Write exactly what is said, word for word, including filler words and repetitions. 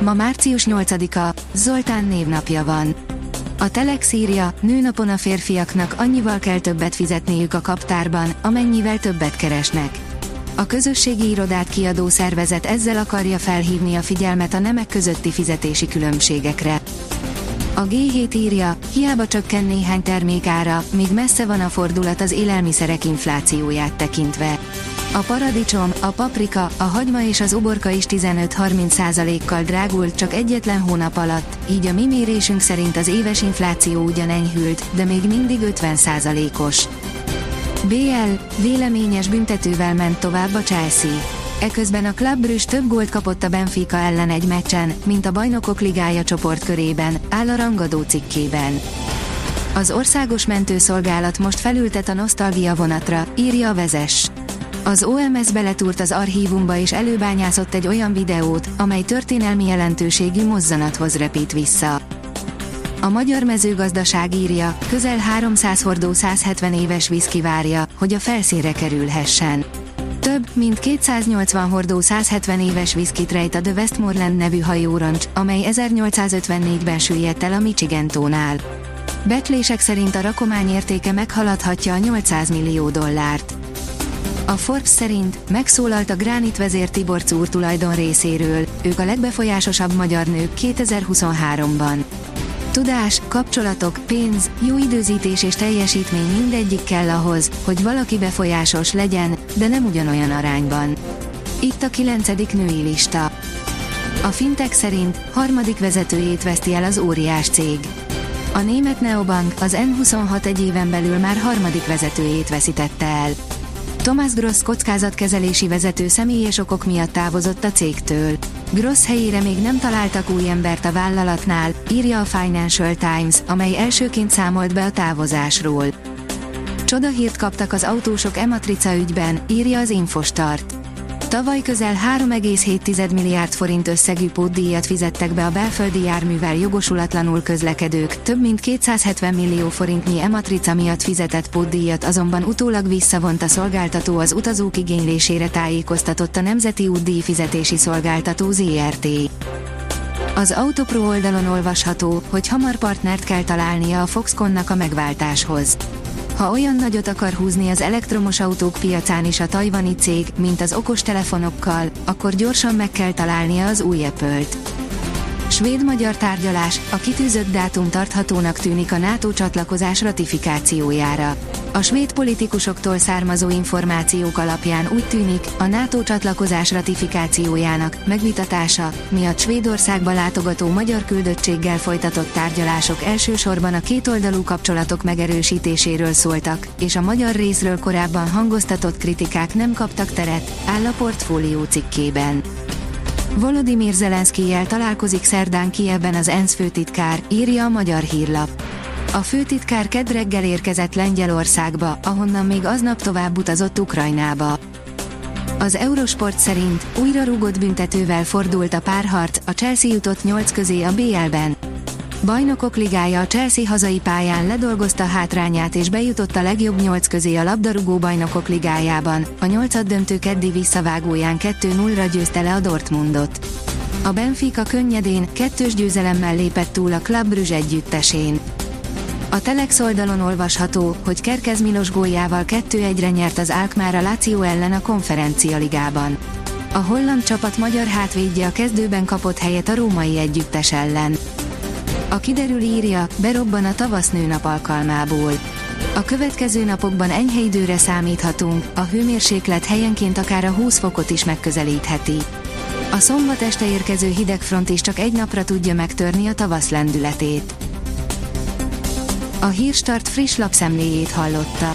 Ma március nyolcadika, Zoltán névnapja van. A Telex írja, nőnapon a férfiaknak annyival kell többet fizetniük a kaptárban, amennyivel többet keresnek. A közösségi irodát kiadó szervezet ezzel akarja felhívni a figyelmet a nemek közötti fizetési különbségekre. A G hét írja, hiába csökken néhány termék ára, még messze van a fordulat az élelmiszerek inflációját tekintve. A paradicsom, a paprika, a hagyma és az uborka is tizenöt-harminc százalékkal drágult csak egyetlen hónap alatt, így a mi mérésünk szerint az éves infláció ugyan enyhült, de még mindig ötven százalékos. bé el véleményes büntetővel ment tovább a Chelsea. Eközben a Club Brugge több gólt kapott a Benfica ellen egy meccsen, mint a Bajnokok Ligája csoportkörében, áll a rangadó cikkében. Az országos mentőszolgálat most felültet a nosztalgia vonatra, írja a Vezess. Az o em es beletúrt az archívumba és előbányászott egy olyan videót, amely történelmi jelentőségű mozzanathoz repít vissza. A Magyar Mezőgazdaság írja, közel háromszáz hordó száz hetven éves viszki várja, hogy a felszínre kerülhessen. Több, mint kétszáznyolcvan hordó száz hetven éves viszkit rejt a The Westmoreland nevű hajóroncs, amely ezernyolcszázötvennégyben süllyedt el a Michigan tónál. Becslések szerint a rakomány értéke meghaladhatja a nyolcszáz millió dollárt. A Forbes szerint megszólalt a Gránitvezér Tibor Cúr tulajdon részéről, ők a legbefolyásosabb magyar nők kétezer-huszonháromban. Tudás, kapcsolatok, pénz, jó időzítés és teljesítmény mindegyik kell ahhoz, hogy valaki befolyásos legyen, de nem ugyanolyan arányban. Itt a kilencedik női lista. A Fintech szerint harmadik vezetőjét veszti el az óriás cég. A német neobank, az en huszonhat egy éven belül már harmadik vezetőjét veszítette el. Thomas Gross kockázatkezelési vezető személyes okok miatt távozott a cégtől. Gross helyére még nem találtak új embert a vállalatnál, írja a Financial Times, amely elsőként számolt be a távozásról. Csodahírt kaptak az autósok E-Matrica ügyben, írja az Infostart. Tavaly közel három egész hét tized milliárd forint összegű pótdíjat fizettek be a belföldi járművel jogosulatlanul közlekedők, több mint kétszázhetven millió forintnyi E-Matrica miatt fizetett pótdíjat azonban utólag visszavont a szolgáltató az utazók igénylésére, tájékoztatott a Nemzeti útdíj fizetési szolgáltató zé er té. Az Autopro oldalon olvasható, hogy hamar partnert kell találnia a Foxconnak a megváltáshoz. Ha olyan nagyot akar húzni az elektromos autók piacán is a tajvani cég, mint az okostelefonokkal, akkor gyorsan meg kell találnia az új Apple-t. Svéd-magyar tárgyalás, a kitűzött dátum tarthatónak tűnik a NATO csatlakozás ratifikációjára. A svéd politikusoktól származó információk alapján úgy tűnik, a NATO csatlakozás ratifikációjának megvitatása miatt Svédországba látogató magyar küldöttséggel folytatott tárgyalások elsősorban a kétoldalú kapcsolatok megerősítéséről szóltak, és a magyar részről korábban hangoztatott kritikák nem kaptak teret, áll a Portfólió cikkében. Volodymyr Zelenszkijjel találkozik szerdán Kijevben az ENSZ főtitkár, írja a Magyar Hírlap. A főtitkár kedd reggel érkezett Lengyelországba, ahonnan még aznap tovább utazott Ukrajnába. Az Eurosport szerint újra rúgott büntetővel fordult a párharc, a Chelsea jutott nyolc közé a bé el-ben. Bajnokok Ligája, a Chelsea hazai pályán ledolgozta hátrányát és bejutott a legjobb nyolc közé a labdarúgó Bajnokok Ligájában, a nyolcaddöntő keddi visszavágóján kettő nullra győzte le a Dortmundot. A Benfica könnyedén, kettős győzelemmel lépett túl a Club Brugge együttesén. A Telex oldalon olvasható, hogy Kerkez Milos góljával kettő egyre nyert az Alkmaar a Lazio ellen a Konferencia Ligában. A holland csapat magyar hátvédje a kezdőben kapott helyet a római együttes ellen. A Kiderül írja, berobban a tavasznőnap alkalmából. A következő napokban enyhe időre számíthatunk, a hőmérséklet helyenként akár a húsz fokot is megközelítheti. A szombat este érkező hidegfront is csak egy napra tudja megtörni a tavasz lendületét. A Hírstart friss lapszemléjét hallotta.